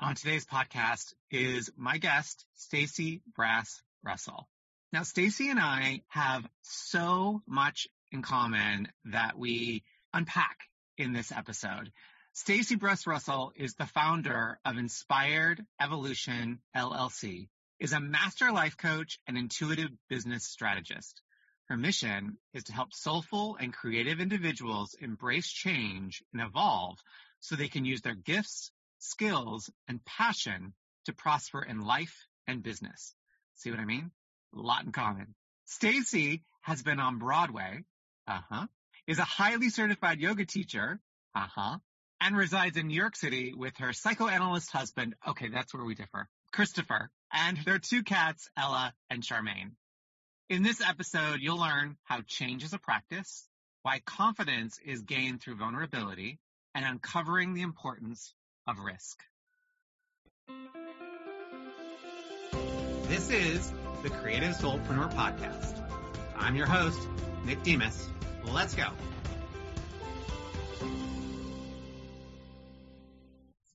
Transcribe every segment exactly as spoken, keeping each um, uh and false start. On today's podcast is my guest, Stacey Brass-Russell. Now, Stacey and I have so much in common that we unpack in this episode. Stacey Brass-Russell is the founder of Inspired Evolution L L C, is a master life coach and intuitive business strategist. Her mission is to help soulful and creative individuals embrace change and evolve so they can use their gifts, skills, and passion to prosper in life and business. See what I mean? A lot in common. Stacey has been on Broadway, uh-huh, is a highly certified yoga teacher, uh-huh, and resides in New York City with her psychoanalyst husband, okay, that's where we differ, Christopher, and their two cats, Ella and Charmain. In this episode, you'll learn how change is a practice, why confidence is gained through vulnerability, and uncovering the importance of risk. This is the Creative Soulpreneur Podcast. I'm your host, Nick Demas. Let's go.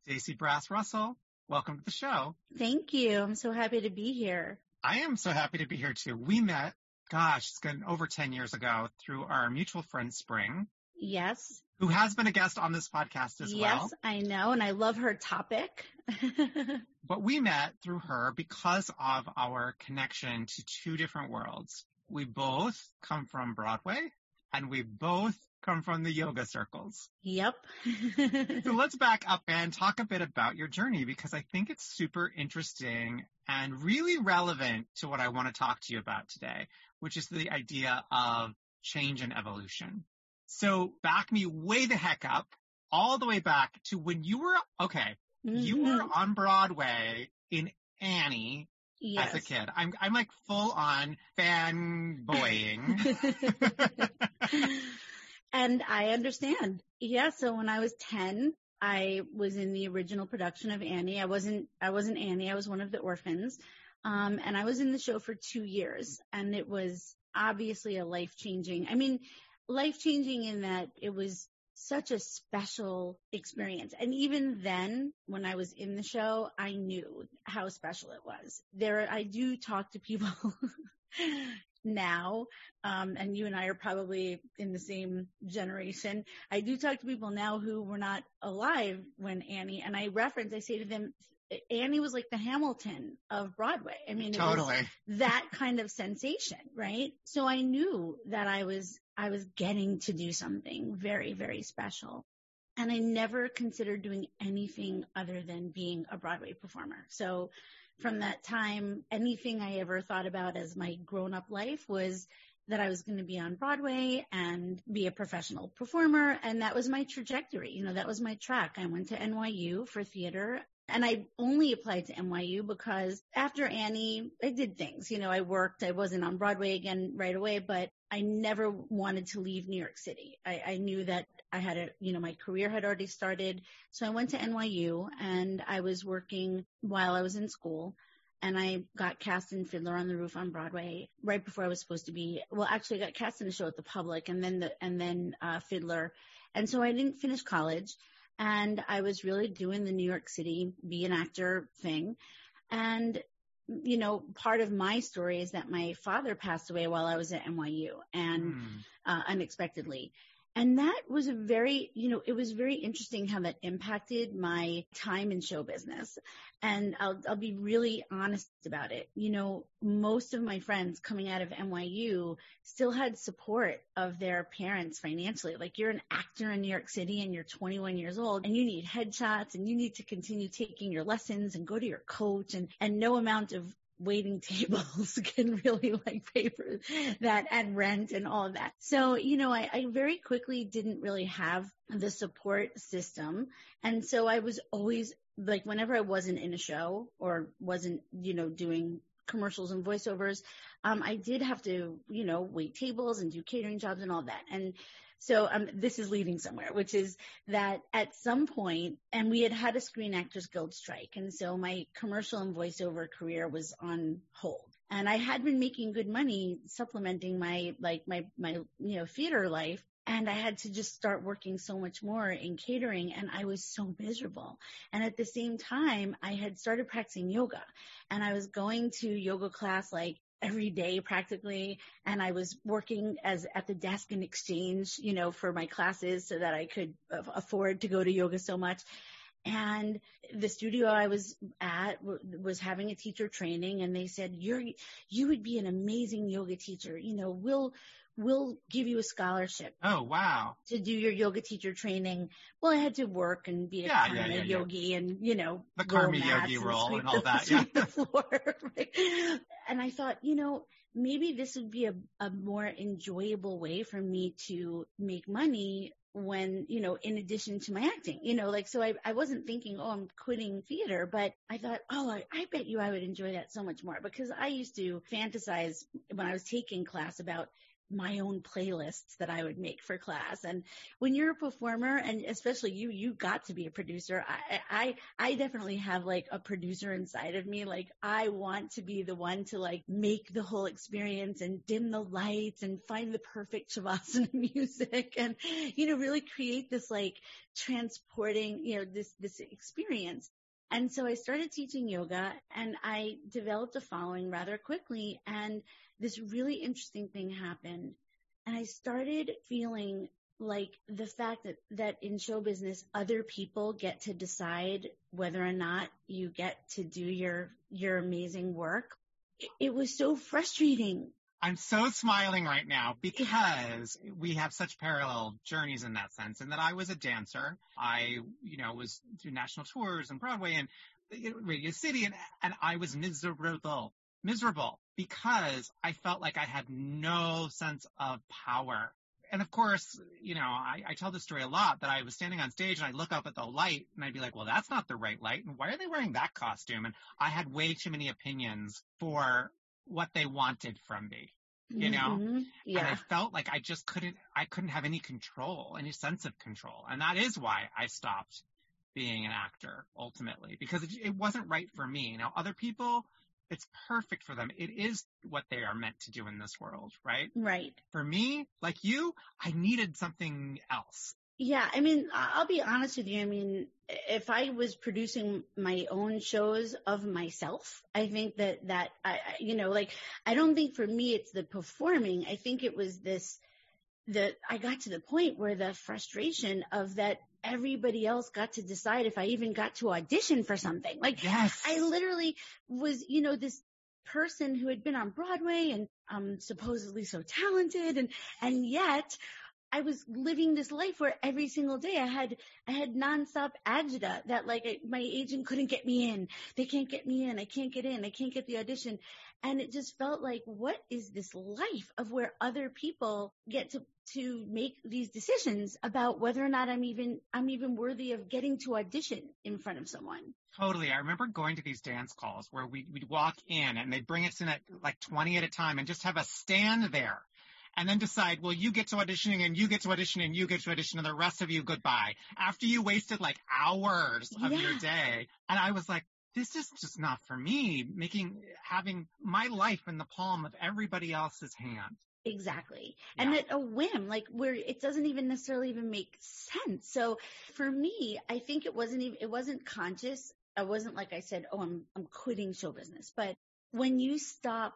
Stacey Brass-Russell, welcome to the show. Thank you. I'm so happy to be here. I am so happy to be here too. We met, gosh, it's been over ten years ago through our mutual friend Spring. Yes. Who has been a guest on this podcast as well. Yes, I know. And I love her topic. But we met through her because of our connection to two different worlds. We both come from Broadway and we both come from the yoga circles. Yep. So let's back up and talk a bit about your journey, because I think it's super interesting and really relevant to what I want to talk to you about today, which is the idea of change and evolution. So back me way the heck up, all the way back to when you were, okay, mm-hmm. you were on Broadway in Annie yes. as a kid. I'm I'm like full on fanboying. And I understand. Yeah. So when I was ten, I was in the original production of Annie. I wasn't, I wasn't Annie. I was one of the orphans. Um, and I was in the show for two years and it was obviously a life changing. I mean, life-changing in that it was such a special experience. And even then, when I was in the show, I knew how special it was. There, I do talk to people now, um, and you and I are probably in the same generation. I do talk to people now who were not alive when Annie, and I reference, I say to them, Annie was like the Hamilton of Broadway. I mean, it totally. was that kind of sensation, right? So I knew that I was, I was getting to do something very, very special. And I never considered doing anything other than being a Broadway performer. So from that time, anything I ever thought about as my grown-up life was that I was going to be on Broadway and be a professional performer. And that was my trajectory. You know, that was my track. I went to N Y U for theater. And I only applied to N Y U because after Annie, I did things. You know, I worked. I wasn't on Broadway again right away, but I never wanted to leave New York City. I, I knew that I had a, you know, my career had already started. So I went to N Y U and I was working while I was in school, and I got cast in Fiddler on the Roof on Broadway right before I was supposed to be. Well, actually I got cast in a show at the Public and then the, and then uh, Fiddler. And so I didn't finish college. And I was really doing the New York City be an actor thing. And, you know, part of my story is that my father passed away while I was at N Y U and mm. uh, unexpectedly. And that was a very, you know, it was very interesting how that impacted my time in show business. And I'll, I'll be really honest about it. You know, most of my friends coming out of N Y U still had support of their parents financially. Like, you're an actor in New York City and you're twenty-one years old and you need headshots and you need to continue taking your lessons and go to your coach, and, and no amount of waiting tables can really like pay for that and rent and all of that. So, you know, I, I very quickly didn't really have the support system. And so I was always like, whenever I wasn't in a show or wasn't, you know, doing commercials and voiceovers, um, I did have to, you know, wait tables and do catering jobs and all that. And so um, this is leading somewhere, which is that at some point, and we had had a Screen Actors Guild strike, and so my commercial and voiceover career was on hold. And I had been making good money supplementing my, like my, my, you know, theater life. And I had to just start working so much more in catering, and I was so miserable. And at the same time, I had started practicing yoga, and I was going to yoga class like every day practically. And I was working as at the desk in exchange, you know, for my classes so that I could afford to go to yoga so much. And the studio I was at w- was having a teacher training, and they said, you're, you would be an amazing yoga teacher. You know, we'll, we'll give you a scholarship. Oh, wow. To do your yoga teacher training. Well, I had to work and be a yeah, karma yeah, yeah, yeah. yogi and, you know, the karma yogi role and, and all the, that. Yeah. The floor, right? And I thought, you know, maybe this would be a, a more enjoyable way for me to make money when, you know, in addition to my acting, you know, like, so I, I wasn't thinking, oh, I'm quitting theater, but I thought, oh, I, I bet you I would enjoy that so much more, because I used to fantasize when I was taking class about my own playlists that I would make for class. And when you're a performer, and especially you, you got to be a producer. I, I, I definitely have like a producer inside of me. Like I want to be the one to like make the whole experience and dim the lights and find the perfect shavasana music and, you know, really create this like transporting, you know, this, this experience. And so I started teaching yoga, and I developed a following rather quickly. And this really interesting thing happened, and I started feeling like the fact that, that in show business, other people get to decide whether or not you get to do your, your amazing work. It, it was so frustrating. I'm so smiling right now because we have such parallel journeys in that sense, and that I was a dancer. I, you know, was doing national tours and Broadway and Radio City, and, and I was miserable. miserable because I felt like I had no sense of power. And of course, you know, I, I tell this story a lot, that I was standing on stage and I'd look up at the light and I'd be like, well, that's not the right light. And why are they wearing that costume? And I had way too many opinions for what they wanted from me, you know? Mm-hmm. Yeah. And I felt like I just couldn't, I couldn't have any control, any sense of control. And that is why I stopped being an actor ultimately, because it, it wasn't right for me. Now, other people, it's perfect for them. It is what they are meant to do in this world, right? Right. For me, like you, I needed something else. Yeah. I mean, I'll be honest with you. I mean, if I was producing my own shows of myself, I think that, that I, you know, like, I don't think for me it's the performing. I think it was this, the, I got to the point where the frustration of that everybody else got to decide if I even got to audition for something. Like, yes. I literally was, you know, this person who had been on Broadway and um, supposedly so talented, and, and yet I was living this life where every single day I had, I had nonstop agita that like I, my agent couldn't get me in. They can't get me in. I can't get in. I can't get the audition. And it just felt like, what is this life of where other people get to, to make these decisions about whether or not I'm even, I'm even worthy of getting to audition in front of someone. Totally. I remember going to these dance calls where we, we'd walk in and they'd bring us in at like twenty at a time and just have us stand there. And then decide, well, you get to auditioning and you get to audition and you get to audition and the rest of you, goodbye. After you wasted like hours of yeah. your day. And I was like, this is just not for me, making, having my life in the palm of everybody else's hand. Exactly. Yeah. And at a whim, like where it doesn't even necessarily even make sense. So for me, I think it wasn't even, it wasn't conscious. I wasn't like I said, oh, I'm, I'm quitting show business. But when you stop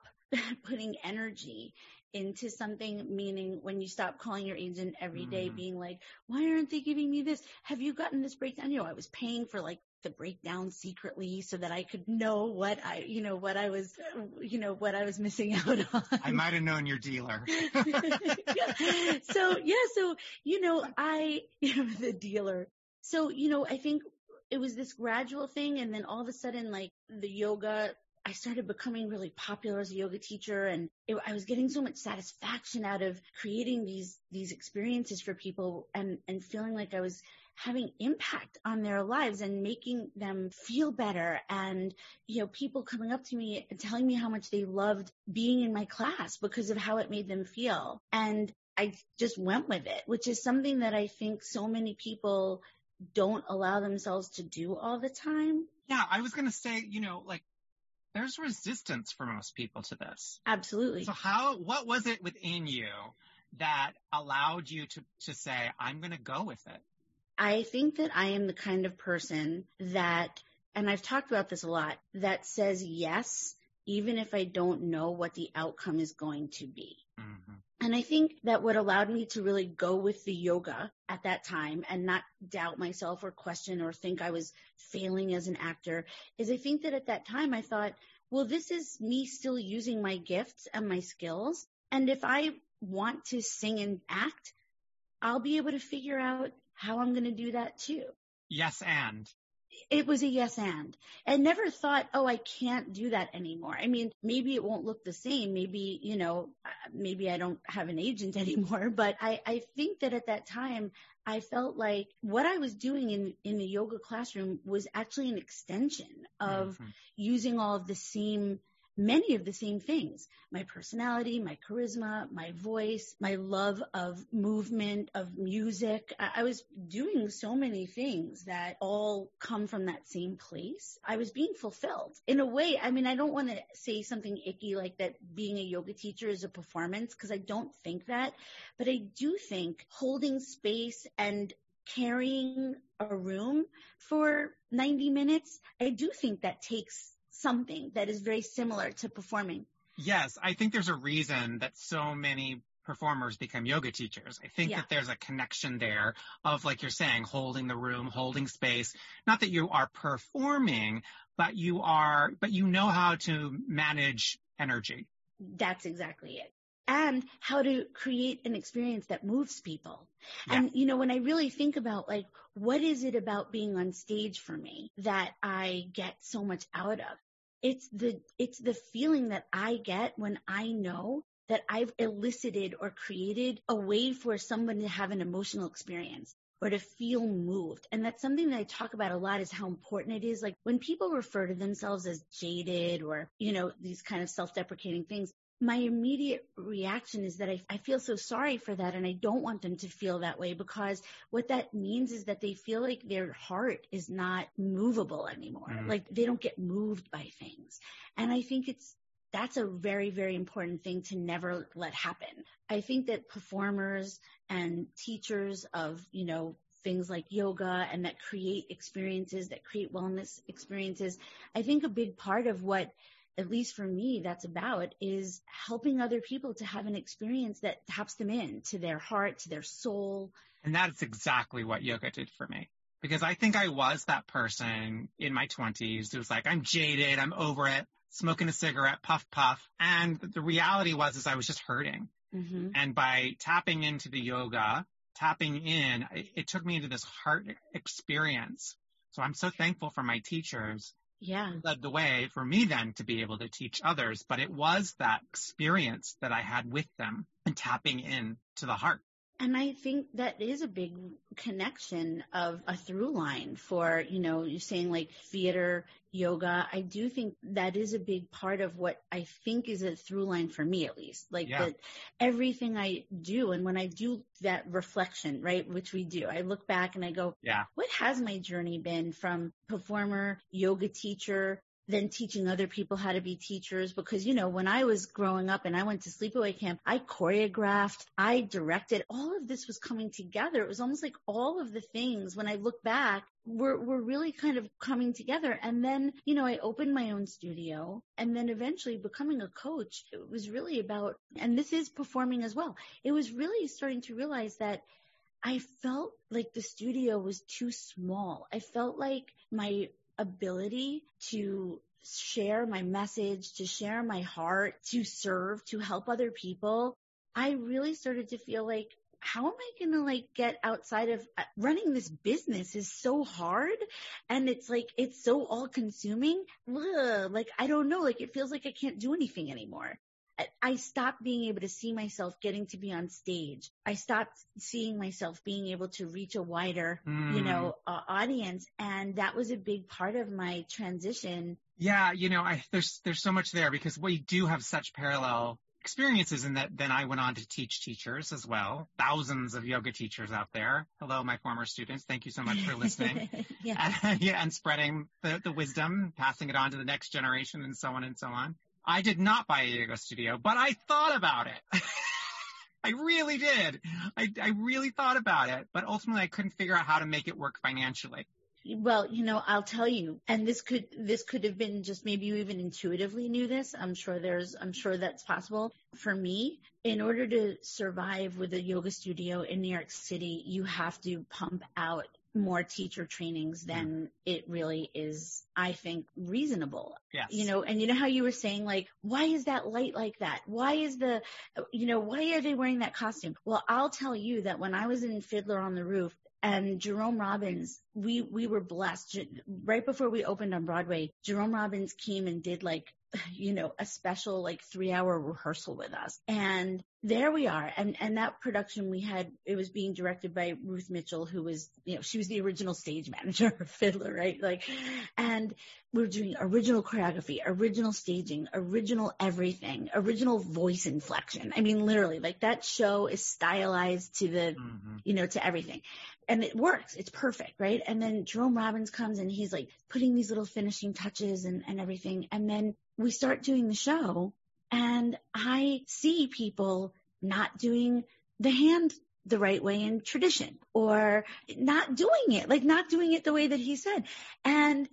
putting energy into something, meaning when you stop calling your agent every day mm. being like, why aren't they giving me this? Have you gotten this breakdown? You know, I was paying for like the breakdown secretly so that I could know what I, you know, what I was, you know, what I was missing out on. I might have known your dealer. yeah. So, yeah. So, you know, I, you know, the dealer. So, you know, I think it was this gradual thing. And then all of a sudden, like the yoga I started becoming really popular as a yoga teacher, and it, I was getting so much satisfaction out of creating these these experiences for people, and, and feeling like I was having impact on their lives and making them feel better. And, you know, people coming up to me and telling me how much they loved being in my class because of how it made them feel. And I just went with it, which is something that I think so many people don't allow themselves to do all the time. Yeah, I was going to say, you know, like, there's resistance for most people to this. Absolutely. So how, what was it within you that allowed you to, to say, I'm going to go with it? I think that I am the kind of person that, and I've talked about this a lot, that says yes, even if I don't know what the outcome is going to be. Mm-hmm. And I think that what allowed me to really go with the yoga at that time and not doubt myself or question or think I was failing as an actor is I think that at that time I thought, well, this is me still using my gifts and my skills. And if I want to sing and act, I'll be able to figure out how I'm going to do that too. Yes, and. It was a yes, and. I never thought, oh, I can't do that anymore. I mean, maybe it won't look the same. Maybe, you know, maybe I don't have an agent anymore. But I, I think that at that time, I felt like what I was doing in, in the yoga classroom was actually an extension of mm-hmm. using all of the same many of the same things, my personality, my charisma, my voice, my love of movement, of music. I was doing so many things that all come from that same place. I was being fulfilled in a way. I mean, I don't want to say something icky like that being a yoga teacher is a performance, because I don't think that, but I do think holding space and carrying a room for ninety minutes, I do think that takes something that is very similar to performing. Yes, I think there's a reason that so many performers become yoga teachers. I think yeah. that there's a connection there of, like you're saying, holding the room, holding space. Not that you are performing, but you are, but you know how to manage energy. That's exactly it. And how to create an experience that moves people. Yeah. And, you know, when I really think about, like, what is it about being on stage for me that I get so much out of? It's the, it's the feeling that I get when I know that I've elicited or created a way for someone to have an emotional experience or to feel moved. And that's something that I talk about a lot, is how important it is. Like, when people refer to themselves as jaded or, you know, these kind of self-deprecating things, my immediate reaction is that I, I feel so sorry for that, and I don't want them to feel that way, because what that means is that they feel like their heart is not movable anymore. Mm. Like, they don't get moved by things. And I think it's, that's a very, very important thing to never let happen. I think that performers and teachers of, you know, things like yoga and that create experiences, that create wellness experiences, I think a big part of what, at least for me, that's about, is helping other people to have an experience that taps them in to their heart, to their soul. And that's exactly what yoga did for me, because I think I was that person in my twenties who was like, I'm jaded, I'm over it, smoking a cigarette, puff, puff. And the reality was, is I was just hurting. Mm-hmm. And by tapping into the yoga, tapping in, it, it took me into this heart experience. So I'm so thankful for my teachers. Yeah. Led the way for me then to be able to teach others, but it was that experience that I had with them and tapping in to the heart. And I think that is a big connection of a through line for, you know, you're saying like theater, yoga. I do think that is a big part of what I think is a through line for me, at least, like yeah. that everything I do. And when I do that reflection, right, which we do, I look back and I go, yeah, what has my journey been from performer, yoga teacher, then teaching other people how to be teachers? Because, you know, when I was growing up and I went to sleepaway camp, I choreographed, I directed, all of this was coming together. It was almost like all of the things, when I look back, were, were really kind of coming together. And then, you know, I opened my own studio, and then eventually becoming a coach. It was really about, and this is performing as well, it was really starting to realize that I felt like the studio was too small. I felt like my ability to share my message, to share my heart, to serve, to help other people, I really started to feel like how am I going to like get outside of uh, running this business is so hard. And it's like, it's so all consuming. Ugh, like, I don't know. Like, it feels like I can't do anything anymore. I, I stopped being able to see myself getting to be on stage. I stopped seeing myself being able to reach a wider, mm. you know, uh, audience. And that was a big part of my transition. Yeah. You know, I, there's, there's so much there because we do have such parallel experiences in that then I went on to teach teachers as well, thousands of yoga teachers out there. Hello, my former students. Thank you so much for listening yeah. And, yeah, and spreading the, the wisdom, passing it on to the next generation and so on and so on. I did not buy a yoga studio, but I thought about it. I really did. I, I really thought about it, but ultimately I couldn't figure out how to make it work financially. Well, you know, I'll tell you, and this could, this could have been just maybe you even intuitively knew this. I'm sure there's, I'm sure that's possible. For me, in order to survive with a yoga studio in New York City, you have to pump out more teacher trainings than yeah. it really is, I think, reasonable. Yes. You know, and you know how you were saying, like, why is that light like that? Why is the, you know, why are they wearing that costume? Well, I'll tell you that when I was in Fiddler on the Roof, and Jerome Robbins, we, we were blessed. Right before we opened on Broadway, Jerome Robbins came and did like, you know, a special like three hour rehearsal with us. And there we are. And, and that production we had, it was being directed by Ruth Mitchell, who was, you know, she was the original stage manager of Fiddler, right? Like, and we were doing original choreography, original staging, original everything, original voice inflection. I mean, literally like that show is stylized to the, mm-hmm. you know, to everything. And it works. It's perfect, right? And then Jerome Robbins comes and he's like putting these little finishing touches and, and everything. And then we start doing the show and I see people not doing the hand the right way in tradition or not doing it, like not doing it the way that he said. And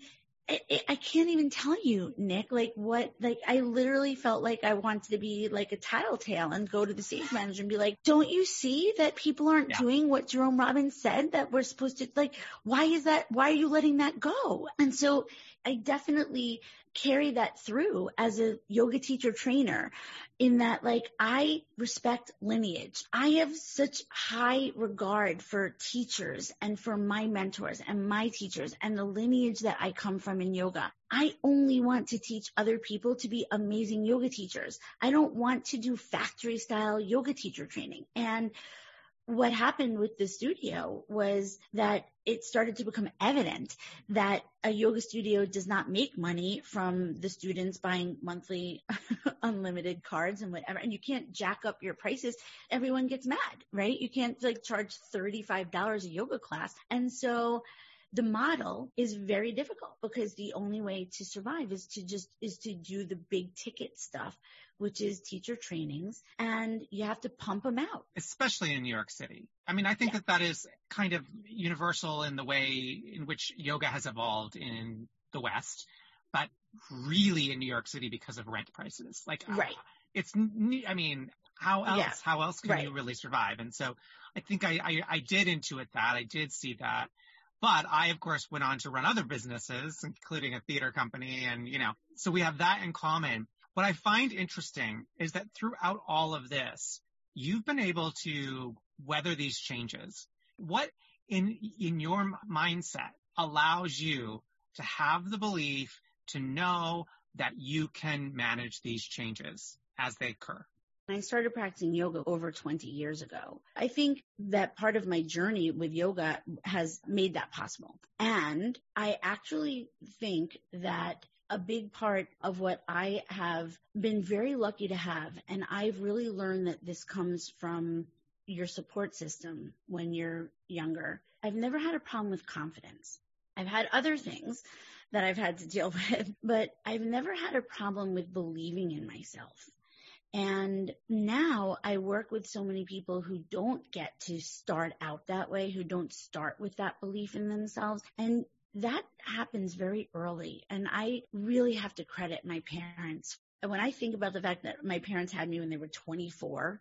I, I can't even tell you, Nick, like what, like I literally felt like I wanted to be like a tattletale and go to the stage manager and be like, don't you see that people aren't yeah. doing what Jerome Robbins said that we're supposed to, like, why is that, why are you letting that go? And so I definitely carry that through as a yoga teacher trainer in that, like, I respect lineage. I have such high regard for teachers and for my mentors and my teachers and the lineage that I come from in yoga. I only want to teach other people to be amazing yoga teachers. I don't want to do factory style yoga teacher training. And what happened with the studio was that it started to become evident that a yoga studio does not make money from the students buying monthly unlimited cards and whatever. And you can't jack up your prices. Everyone gets mad, right? You can't like charge thirty-five dollars a yoga class. And so the model is very difficult because the only way to survive is to just, is to do the big ticket stuff, which is teacher trainings, and you have to pump them out. Especially in New York City. I mean, I think yeah. that that is kind of universal in the way in which yoga has evolved in the West, but really in New York City because of rent prices. Like, right. uh, it's, I mean, how else, yeah. how else can right. you really survive? And so I think I, I, I did intuit that. I did see that. But I, of course, went on to run other businesses, including a theater company. And, you know, so we have that in common. What I find interesting is that throughout all of this, you've been able to weather these changes. What in in your mindset allows you to have the belief to know that you can manage these changes as they occur? I started practicing yoga over twenty years ago. I think that part of my journey with yoga has made that possible. And I actually think that a big part of what I have been very lucky to have, and I've really learned that this comes from your support system when you're younger. I've never had a problem with confidence. I've had other things that I've had to deal with, but I've never had a problem with believing in myself. And now I work with so many people who don't get to start out that way, who don't start with that belief in themselves. And that happens very early, and I really have to credit my parents And when I think about the fact that my parents had me when they were twenty-four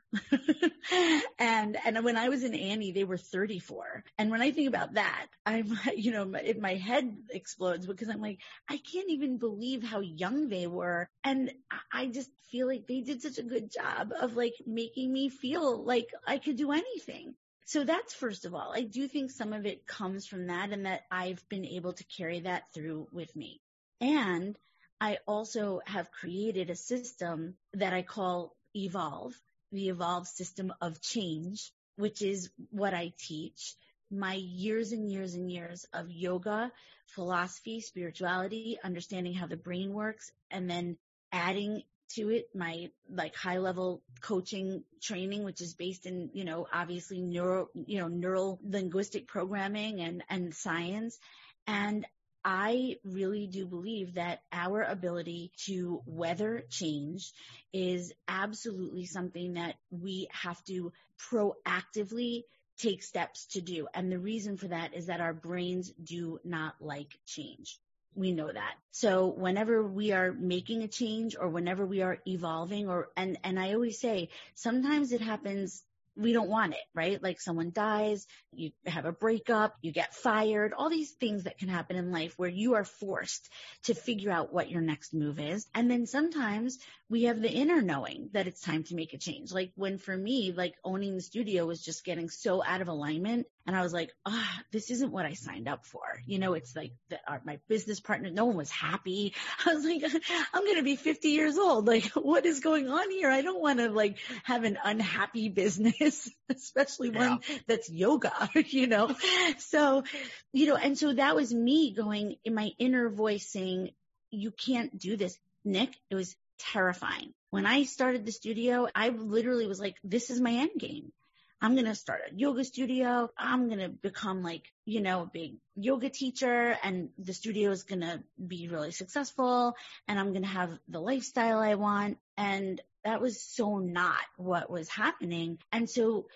and, and when I was in Annie, they were thirty-four. And when I think about that, I'm, you know, it, my head explodes because I'm like, I can't even believe how young they were. And I just feel like they did such a good job of like making me feel like I could do anything. So that's first of all, I do think some of it comes from that and that I've been able to carry that through with me. And I also have created a system that I call Evolve, the Evolve system of change, which is what I teach. My years and years and years of yoga, philosophy, spirituality, understanding how the brain works, and then adding to it my like high level coaching training, which is based in, you know, obviously neuro, you know, neural linguistic programming and, and science. And I really do believe that our ability to weather change is absolutely something that we have to proactively take steps to do. And the reason for that is that our brains do not like change. We know that. So whenever we are making a change or whenever we are evolving or, and, and I always say, sometimes it happens. We don't want it, right? Like someone dies, you have a breakup, you get fired, all these things that can happen in life where you are forced to figure out what your next move is. And then sometimes we have the inner knowing that it's time to make a change. Like when for me, like owning the studio was just getting so out of alignment. And I was like, ah, oh, this isn't what I signed up for. You know, it's like the, our, my business partner, no one was happy. I was like, I'm going to be fifty years old. Like, what is going on here? I don't want to like have an unhappy business, especially yeah. one that's yoga, you know? So, you know, and so that was me going in my inner voice saying, you can't do this, Nick. It was terrifying. When I started the studio, I literally was like, this is my end game. I'm going to start a yoga studio. I'm going to become like, you know, a big yoga teacher and the studio is going to be really successful and I'm going to have the lifestyle I want. And that was so not what was happening. And so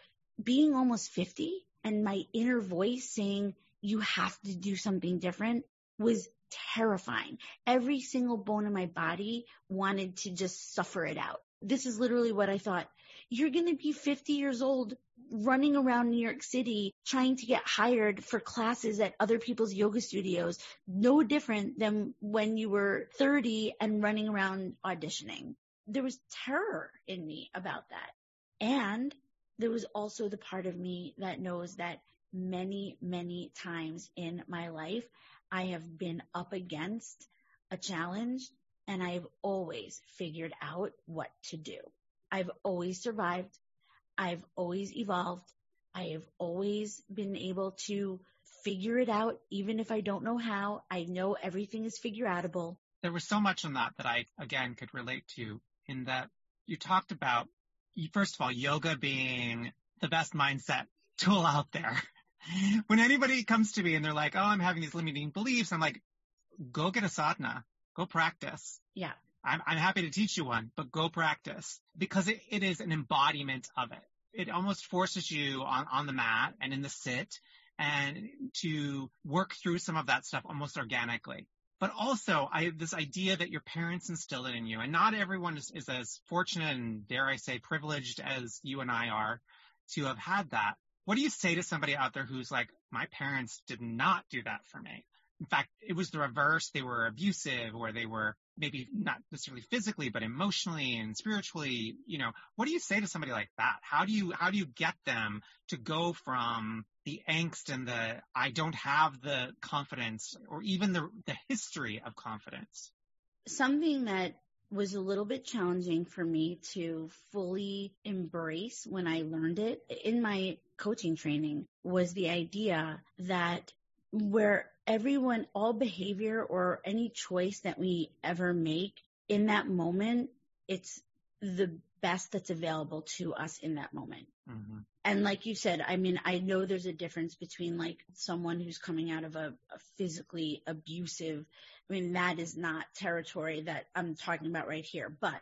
being almost fifty and my inner voice saying you have to do something different was terrifying. Every single bone in my body wanted to just suffer it out. This is literally what I thought. You're going to be fifty years old running around New York City trying to get hired for classes at other people's yoga studios, no different than when you were thirty and running around auditioning. There was terror in me about that. And there was also the part of me that knows that many, many times in my life, I have been up against a challenge and I've always figured out what to do. I've always survived. I've always evolved. I have always been able to figure it out. Even if I don't know how, I know everything is figure outable. There was so much in that that I, again, could relate to in that you talked about, first of all, yoga being the best mindset tool out there. When anybody comes to me and they're like, oh, I'm having these limiting beliefs, I'm like, go get a sadhana, go practice. Yeah. I'm, I'm happy to teach you one, but go practice because it, it is an embodiment of it. It almost forces you on, on the mat and in the sit and to work through some of that stuff almost organically. But also I have this idea that your parents instilled it in you and not everyone is, is as fortunate and dare I say privileged as you and I are to have had that. What do you say to somebody out there who's like, my parents did not do that for me? In fact, it was the reverse. They were abusive or they were maybe not necessarily physically, but emotionally and spiritually, you know, what do you say to somebody like that? How do you, how do you get them to go from the angst and the, I don't have the confidence or even the, the history of confidence? Something that was a little bit challenging for me to fully embrace when I learned it in my coaching training was the idea that where everyone, all behavior or any choice that we ever make in that moment, it's the best that's available to us in that moment. Mm-hmm. And like you said, I mean, I know there's a difference between like someone who's coming out of a, a physically abusive, I mean, that is not territory that I'm talking about right here. But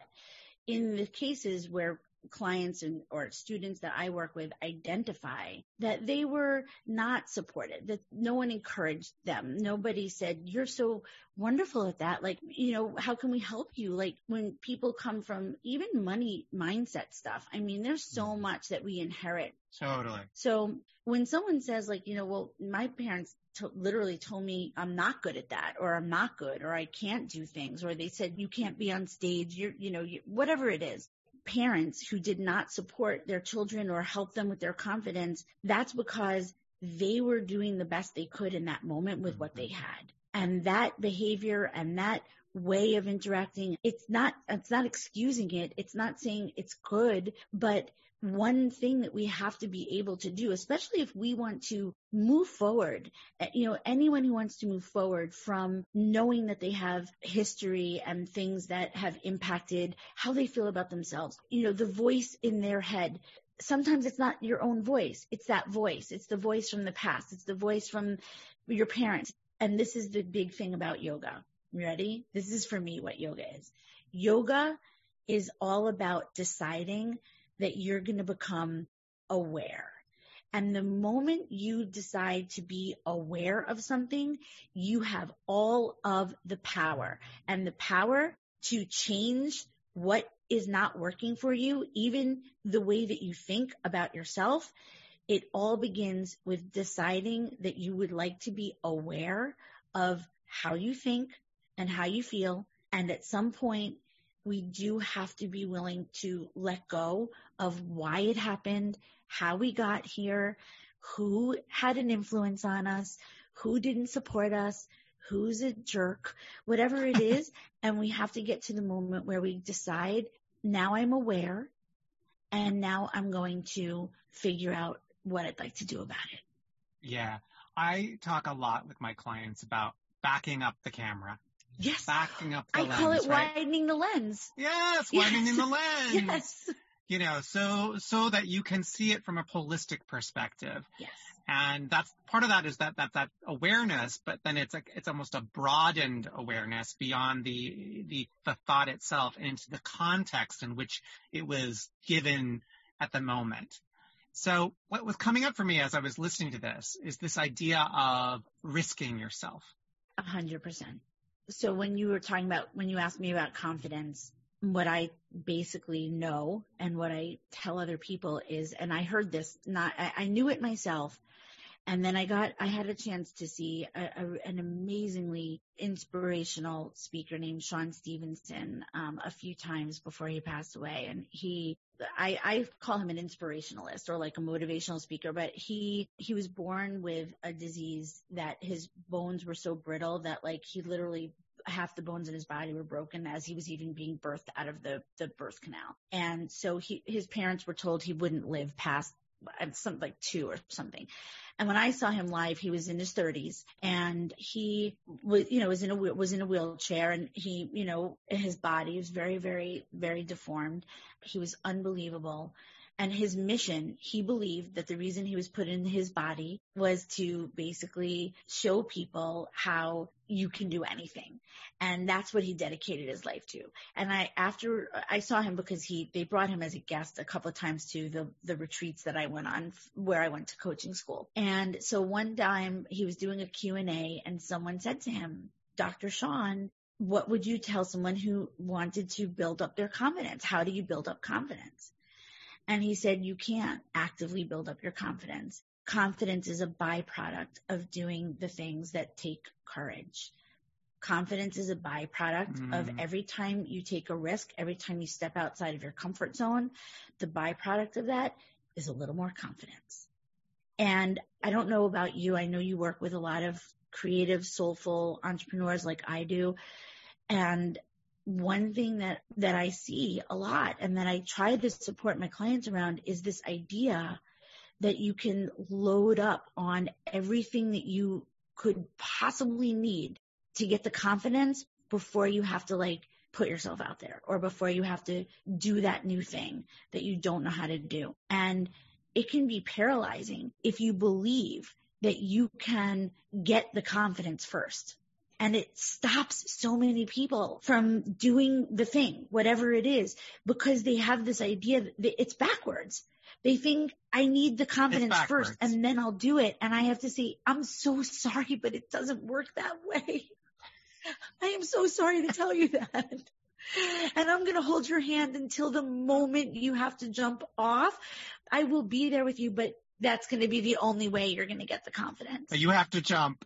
in the cases where clients and or students that I work with identify that they were not supported, that no one encouraged them. Nobody said, you're so wonderful at that. Like, you know, how can we help you? Like when people come from even money mindset stuff, I mean, there's so much that we inherit. Totally. So when someone says like, you know, well, my parents to literally told me I'm not good at that, or I'm not good, or I can't do things, or they said, you can't be on stage, you're, you know, you, whatever it is. Parents who did not support their children or help them with their confidence, that's because they were doing the best they could in that moment with what they had. And that behavior and that way of interacting, it's not, it's not excusing it. It's not saying it's good, but one thing that we have to be able to do, especially if we want to move forward, you know, anyone who wants to move forward from knowing that they have history and things that have impacted how they feel about themselves, you know, the voice in their head. Sometimes it's not your own voice. It's that voice. It's the voice from the past. It's the voice from your parents. And this is the big thing about yoga. You ready? This is for me what yoga is. Yoga is all about deciding that you're going to become aware. And the moment you decide to be aware of something, you have all of the power and the power to change what is not working for you, even the way that you think about yourself. It all begins with deciding that you would like to be aware of how you think and how you feel. And at some point, we do have to be willing to let go of why it happened, how we got here, who had an influence on us, who didn't support us, who's a jerk, whatever it is. And we have to get to the moment where we decide, now I'm aware and now I'm going to figure out what I'd like to do about it. Yeah. I talk a lot with my clients about backing up the camera. Yes. Backing up the I lens. I call it right? widening the lens. Yes, widening yes. the lens. Yes. You know, so so that you can see it from a holistic perspective. Yes. And that's part of that is that that that awareness, but then it's like it's almost a broadened awareness beyond the the the thought itself and into the context in which it was given at the moment. So what was coming up for me as I was listening to this is this idea of risking yourself. A hundred percent. So when you were talking about, when you asked me about confidence, what I basically know and what I tell other people is, and I heard this, not, I, I knew it myself. And then I got, I had a chance to see a, a, an amazingly inspirational speaker named Shawn Stevenson um, a few times before he passed away. And he, I, I call him an inspirationalist or like a motivational speaker, but he, he was born with a disease that his bones were so brittle that like he literally half the bones in his body were broken as he was even being birthed out of the, the birth canal. And so he, his parents were told he wouldn't live past something like two or something. And when I saw him live, he was in his thirties and he was, you know, was in a, was in a wheelchair and he, you know, his body was very, very, very deformed. He was unbelievable. And his mission, he believed that the reason he was put in his body was to basically show people how you can do anything. And that's what he dedicated his life to. And I, after I saw him because he, they brought him as a guest a couple of times to the, the retreats that I went on where I went to coaching school. And so one time he was doing a Q and A and someone said to him, Doctor Shawn, what would you tell someone who wanted to build up their confidence? How do you build up confidence? And he said, you can't actively build up your confidence. Confidence is a byproduct of doing the things that take courage. Confidence is a byproduct mm. of every time you take a risk, every time you step outside of your comfort zone, the byproduct of that is a little more confidence. And I don't know about you. I know you work with a lot of creative, soulful entrepreneurs like I do. And one thing that, that I see a lot and that I try to support my clients around is this idea that you can load up on everything that you could possibly need to get the confidence before you have to like put yourself out there or before you have to do that new thing that you don't know how to do. And it can be paralyzing if you believe that you can get the confidence first. And it stops so many people from doing the thing, whatever it is, because they have this idea that it's backwards. They think I need the confidence first and then I'll do it. And I have to say, I'm so sorry, but it doesn't work that way. I am so sorry to tell you that. And I'm going to hold your hand until the moment you have to jump off. I will be there with you, but that's going to be the only way you're going to get the confidence. You have to jump.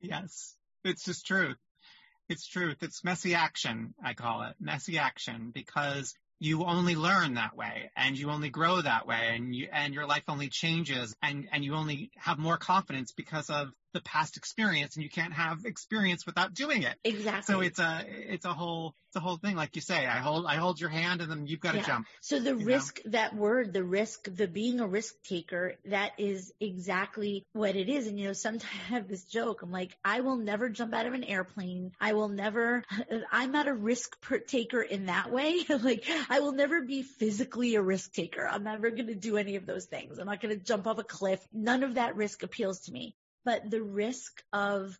Yes. It's just truth. It's truth. It's messy action, I call it. Messy action, because you only learn that way, and you only grow that way, and you, and your life only changes, and, and you only have more confidence because of the past experience, and you can't have experience without doing it. Exactly. So it's a, it's a whole, it's a whole thing. Like you say, I hold, I hold your hand and then you've got to yeah. jump. So the risk, know? that word, the risk, the being a risk taker, that is exactly what it is. And you know, sometimes I have this joke. I'm like, I will never jump out of an airplane. I will never, I'm not a risk taker in that way. Like I will never be physically a risk taker. I'm never going to do any of those things. I'm not going to jump off a cliff. None of that risk appeals to me. But the risk of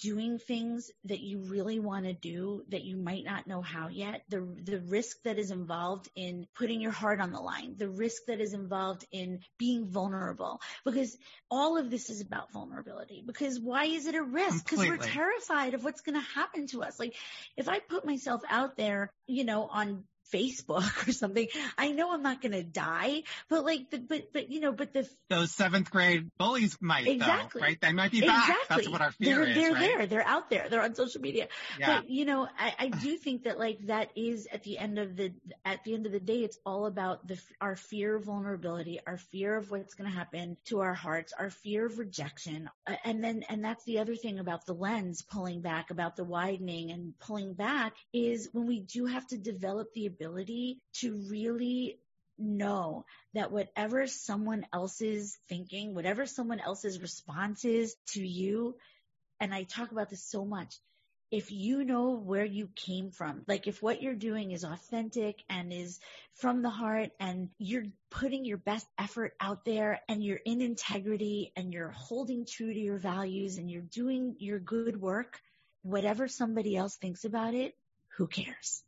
doing things that you really want to do that you might not know how yet, the the risk that is involved in putting your heart on the line, the risk that is involved in being vulnerable, because all of this is about vulnerability. Because why is it a risk? Because we're terrified of what's going to happen to us. Like if I put myself out there, you know, on Facebook or something, I know I'm not going to die, but like, the, but, but, you know, but the, those seventh grade bullies might, exactly. though, right? They might be back. Exactly. That's what our fear they're, is, They're right? there. They're out there. They're on social media. Yeah. But, you know, I, I do think that like, that is at the end of the, at the end of the day, it's all about the, our fear of vulnerability, our fear of what's going to happen to our hearts, our fear of rejection. And then, and that's the other thing about the lens pulling back, about the widening and pulling back, is when we do have to develop the ability to really know that whatever someone else is thinking, whatever someone else's response is to you, and I talk about this so much, if you know where you came from, like if what you're doing is authentic and is from the heart and you're putting your best effort out there and you're in integrity and you're holding true to your values and you're doing your good work, whatever somebody else thinks about it, who cares?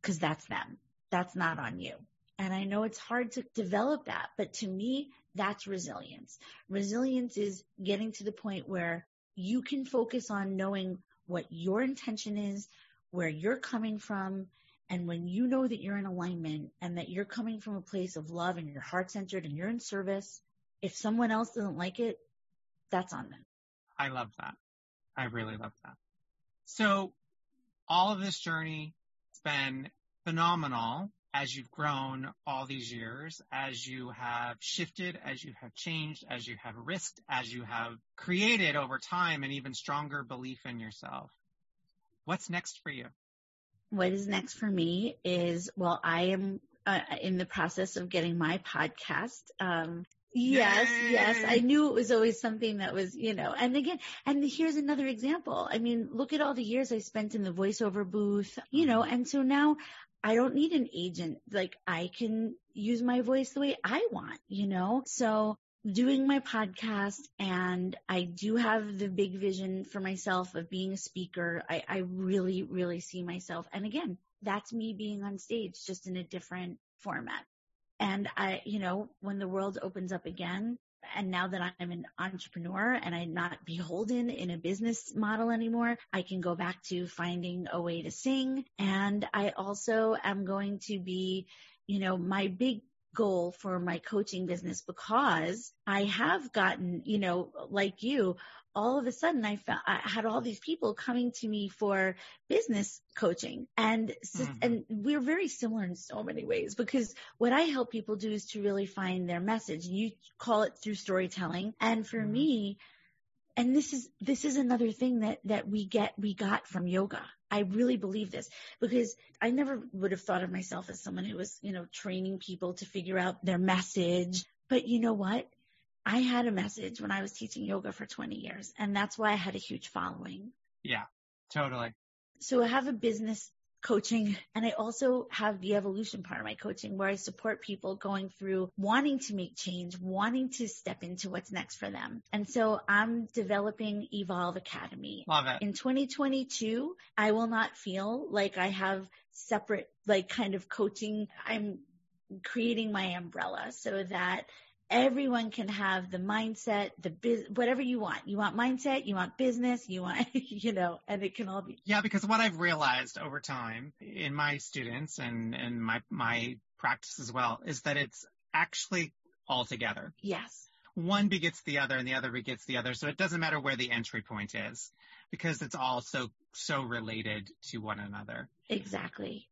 Because that's them. That's not on you. And I know it's hard to develop that, but to me, that's resilience. Resilience is getting to the point where you can focus on knowing what your intention is, where you're coming from, and when you know that you're in alignment and that you're coming from a place of love and your heart centered and you're in service, if someone else doesn't like it, that's on them. I love that. I really love that. So all of this journey, been phenomenal as you've grown all these years, as you have shifted, as you have changed, as you have risked, as you have created over time an even stronger belief in yourself. What's next for you? What is next for me is, well, I am uh, in the process of getting my podcast. Um, yes, Yay! yes. I knew it was always something that was, you know, and again, and here's another example. I mean, look at all the years I spent in the voiceover booth, you know, and so now I don't need an agent. Like I can use my voice the way I want, you know, so doing my podcast, and I do have the big vision for myself of being a speaker. I, I really, really see myself. And again, that's me being on stage, just in a different format. And I, you know, when the world opens up again, and now that I'm an entrepreneur and I'm not beholden in a business model anymore, I can go back to finding a way to sing. And I also am going to be, you know, my big goal for my coaching business, because I have gotten, you know, like you, all of a sudden I, found, I had all these people coming to me for business coaching, and, mm-hmm. and we're very similar in so many ways, because what I help people do is to really find their message. You call it through storytelling. And for mm-hmm. me, and this is, this is another thing that, that we get, we got from yoga. I really believe this, because I never would have thought of myself as someone who was, you know, training people to figure out their message. But you know what? I had a message when I was teaching yoga for twenty years, and that's why I had a huge following. Yeah, totally. So I have a business coaching. And I also have the evolution part of my coaching where I support people going through wanting to make change, wanting to step into what's next for them. And so I'm developing Evolve Academy. Love it. In twenty twenty-two, I will not feel like I have separate, like kind of coaching. I'm creating my umbrella so that everyone can have the mindset, the biz, whatever you want. You want mindset, you want business, you want, you know, and it can all be. Yeah, because what I've realized over time in my students and, and my, my practice as well is that it's actually all together. Yes. One begets the other and the other begets the other. So it doesn't matter where the entry point is because it's all so, so related to one another. Exactly.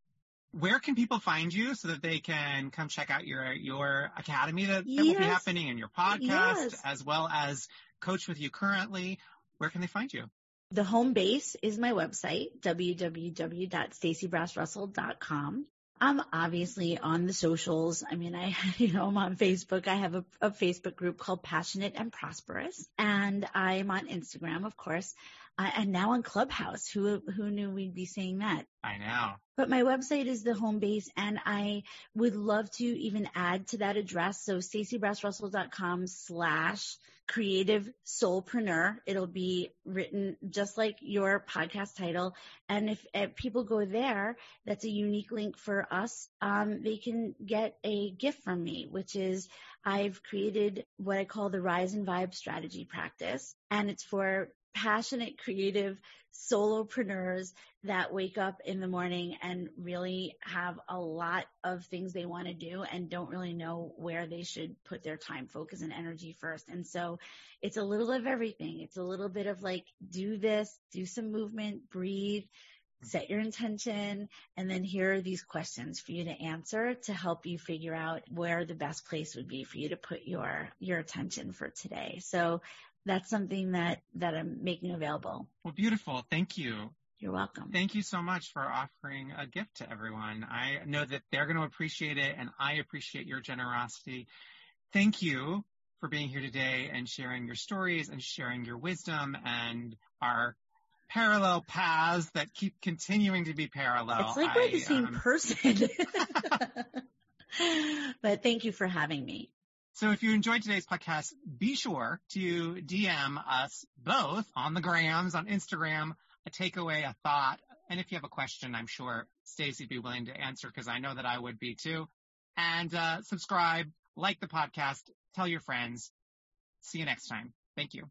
Where can people find you so that they can come check out your your academy that, that yes. will be happening and your podcast yes. as well as coach with you currently? Where can they find you? The home base is my website, w w w dot stacey brass russell dot com. I'm obviously on the socials. I mean, I, you know, I'm on Facebook. I have a, a Facebook group called Passionate and Prosperous, and I'm on Instagram, of course, uh, and now on Clubhouse. Who, who knew we'd be saying that? I know. But my website is the home base, and I would love to even add to that address. So stacey brass russell dot com slash Creative Soulpreneur. It'll be written just like your podcast title. And if, if people go there, that's a unique link for us. Um, they can get a gift from me, which is I've created what I call the Rise and Vibe strategy practice. And it's for passionate, creative solopreneurs that wake up in the morning and really have a lot of things they want to do and don't really know where they should put their time, focus, and energy first. And so it's a little of everything. It's a little bit of like, do this, do some movement, breathe, set your intention, and then here are these questions for you to answer to help you figure out where the best place would be for you to put your, your attention for today. So that's something that, that I'm making available. Well, beautiful. Thank you. You're welcome. Thank you so much for offering a gift to everyone. I know that they're going to appreciate it, and I appreciate your generosity. Thank you for being here today and sharing your stories and sharing your wisdom and our parallel paths that keep continuing to be parallel. It's like we're I, the same um... person. But thank you for having me. So if you enjoyed today's podcast, be sure to D M us both on the grams, on Instagram, a takeaway, a thought. And if you have a question, I'm sure Stacey would be willing to answer because I know that I would be too. And uh, subscribe, like the podcast, tell your friends. See you next time. Thank you.